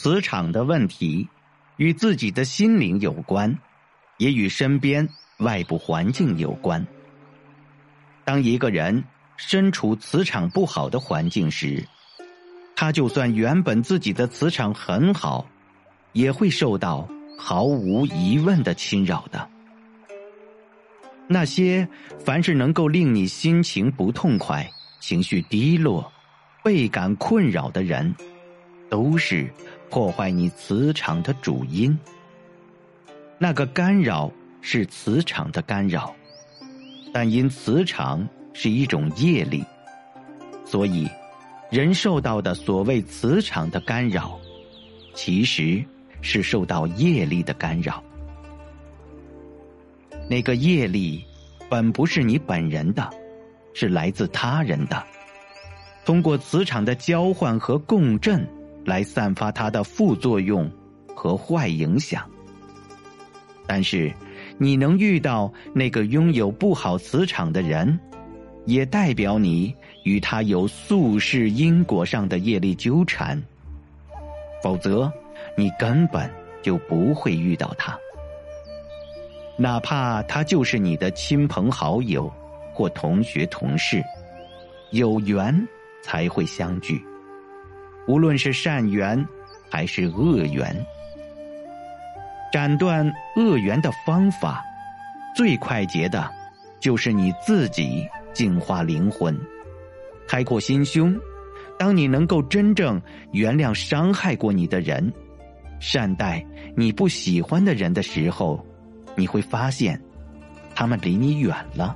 磁场的问题与自己的心灵有关，也与身边外部环境有关。当一个人身处磁场不好的环境时，他就算原本自己的磁场很好，也会受到毫无疑问的侵扰的。那些凡是能够令你心情不痛快、情绪低落、倍感困扰的人，都是破坏你磁场的主因。那个干扰是磁场的干扰，但因磁场是一种业力，所以人受到的所谓磁场的干扰，其实是受到业力的干扰。那个业力本不是你本人的，是来自他人的，通过磁场的交换和共振来散发它的副作用和坏影响。但是你能遇到那个拥有不好磁场的人，也代表你与他有宿世因果上的业力纠缠，否则你根本就不会遇到他。哪怕他就是你的亲朋好友或同学同事，有缘才会相聚，无论是善缘还是恶缘。斩断恶缘的方法，最快捷的就是你自己净化灵魂，开阔心胸。当你能够真正原谅伤害过你的人，善待你不喜欢的人的时候，你会发现他们离你远了，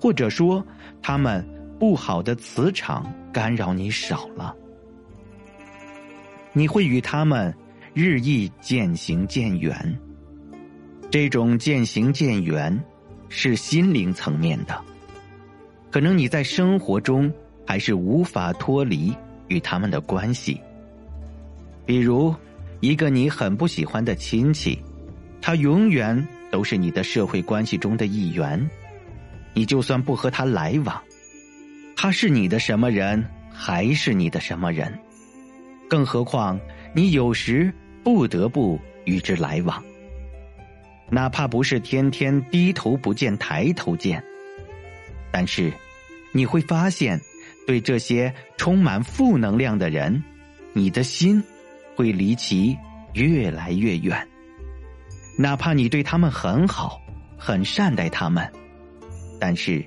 或者说他们不好的磁场干扰你少了，你会与他们日益渐行渐远。这种渐行渐远是心灵层面的，可能你在生活中还是无法脱离与他们的关系。比如一个你很不喜欢的亲戚，他永远都是你的社会关系中的一员，你就算不和他来往，他是你的什么人还是你的什么人，更何况你有时不得不与之来往。哪怕不是天天低头不见抬头见，但是你会发现对这些充满负能量的人，你的心会离其越来越远。哪怕你对他们很好，很善待他们，但是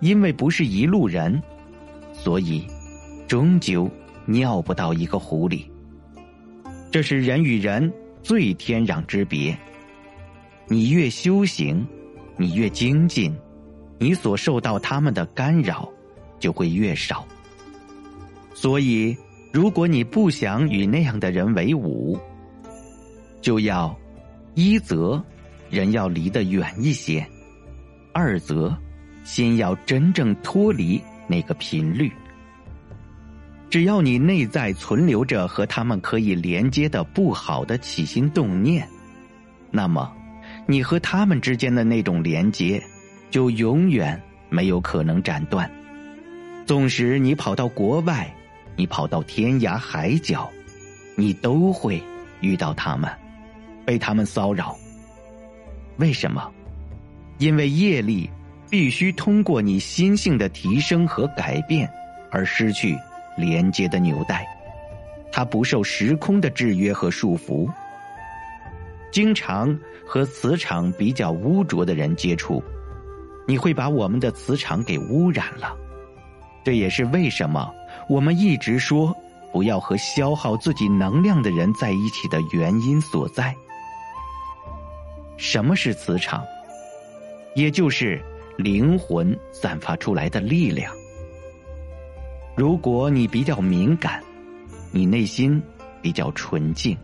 因为不是一路人，所以终究尿不到一个壶里。这是人与人最天壤之别。你越修行，你越精进，你所受到他们的干扰就会越少。所以如果你不想与那样的人为伍，就要一则人要离得远一些，二则心要真正脱离那个频率。只要你内在存留着和他们可以连接的不好的起心动念，那么你和他们之间的那种连接就永远没有可能斩断。纵使你跑到国外，你跑到天涯海角，你都会遇到他们，被他们骚扰。为什么？因为业力必须通过你心性的提升和改变而失去连接的纽带，它不受时空的制约和束缚。经常和磁场比较污浊的人接触，你会把我们的磁场给污染了。这也是为什么我们一直说不要和消耗自己能量的人在一起的原因所在。什么是磁场？也就是灵魂散发出来的力量。如果你比较敏感，你内心比较纯净，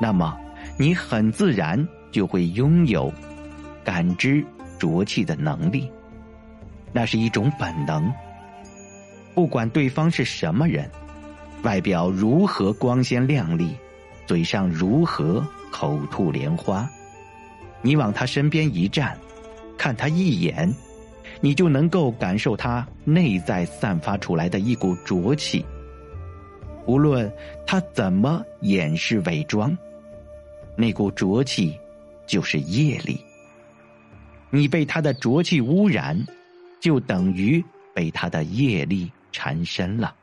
那么你很自然就会拥有感知浊气的能力，那是一种本能。不管对方是什么人，外表如何光鲜亮丽，嘴上如何口吐莲花，你往他身边一站，看他一眼，你就能够感受他内在散发出来的一股浊气。无论他怎么掩饰伪装，那股浊气就是业力。你被他的浊气污染，就等于被他的业力缠身了。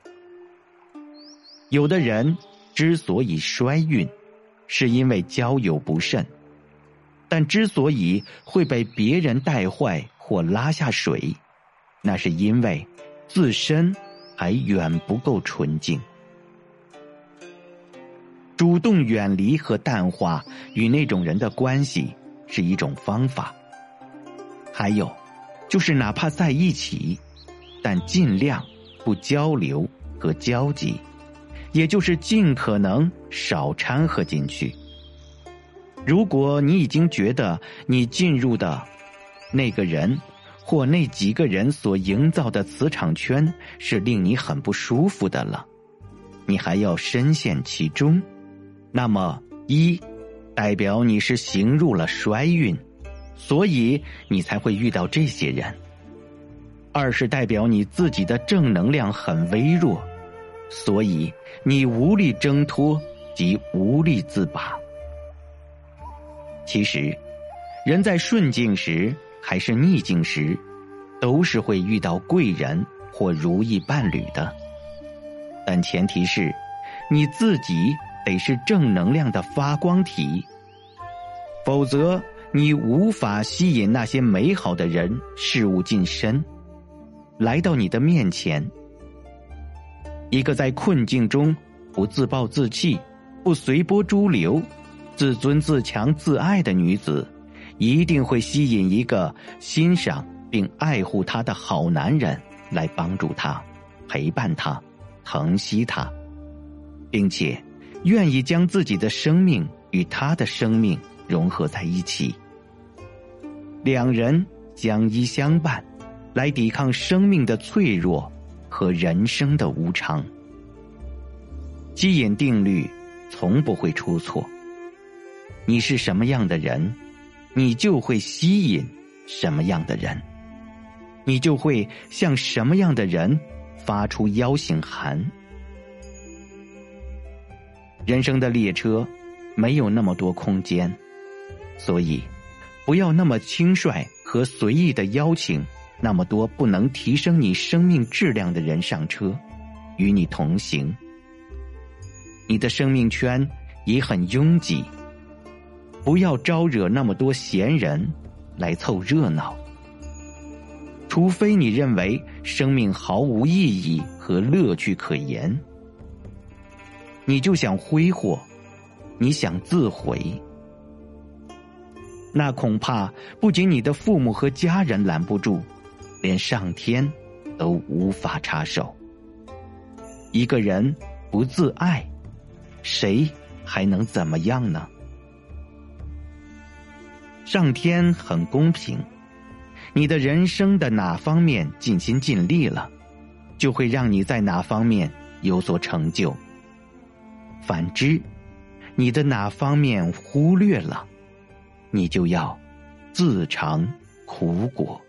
有的人之所以衰运，是因为交友不慎，但之所以会被别人带坏或拉下水，那是因为自身还远不够纯净。主动远离和淡化与那种人的关系是一种方法。还有就是哪怕在一起，但尽量不交流和交集，也就是尽可能少掺和进去。如果你已经觉得你进入的那个人或那几个人所营造的磁场圈是令你很不舒服的了，你还要深陷其中，那么一，代表你是行入了衰运，所以你才会遇到这些人；二是代表你自己的正能量很微弱，所以你无力挣脱及无力自拔。其实，人在顺境时还是逆境时，都是会遇到贵人或如意伴侣的，但前提是你自己得是正能量的发光体，否则你无法吸引那些美好的人事物近身来到你的面前。一个在困境中不自暴自弃，不随波逐流，自尊自强自爱的女子，一定会吸引一个欣赏并爱护她的好男人来帮助她，陪伴她，疼惜她，并且愿意将自己的生命与他的生命融合在一起，两人相依相伴，来抵抗生命的脆弱和人生的无常。吸引定律从不会出错，你是什么样的人，你就会吸引什么样的人，你就会向什么样的人发出邀请函。人生的列车没有那么多空间，所以不要那么轻率和随意的邀请那么多不能提升你生命质量的人上车与你同行。你的生命圈也很拥挤，不要招惹那么多闲人来凑热闹，除非你认为生命毫无意义和乐趣可言。你就想挥霍，你想自毁，那恐怕不仅你的父母和家人拦不住，连上天都无法插手。一个人不自爱，谁还能怎么样呢？上天很公平，你的人生的哪方面尽心尽力了，就会让你在哪方面有所成就。反之，你的哪方面忽略了，你就要自尝苦果。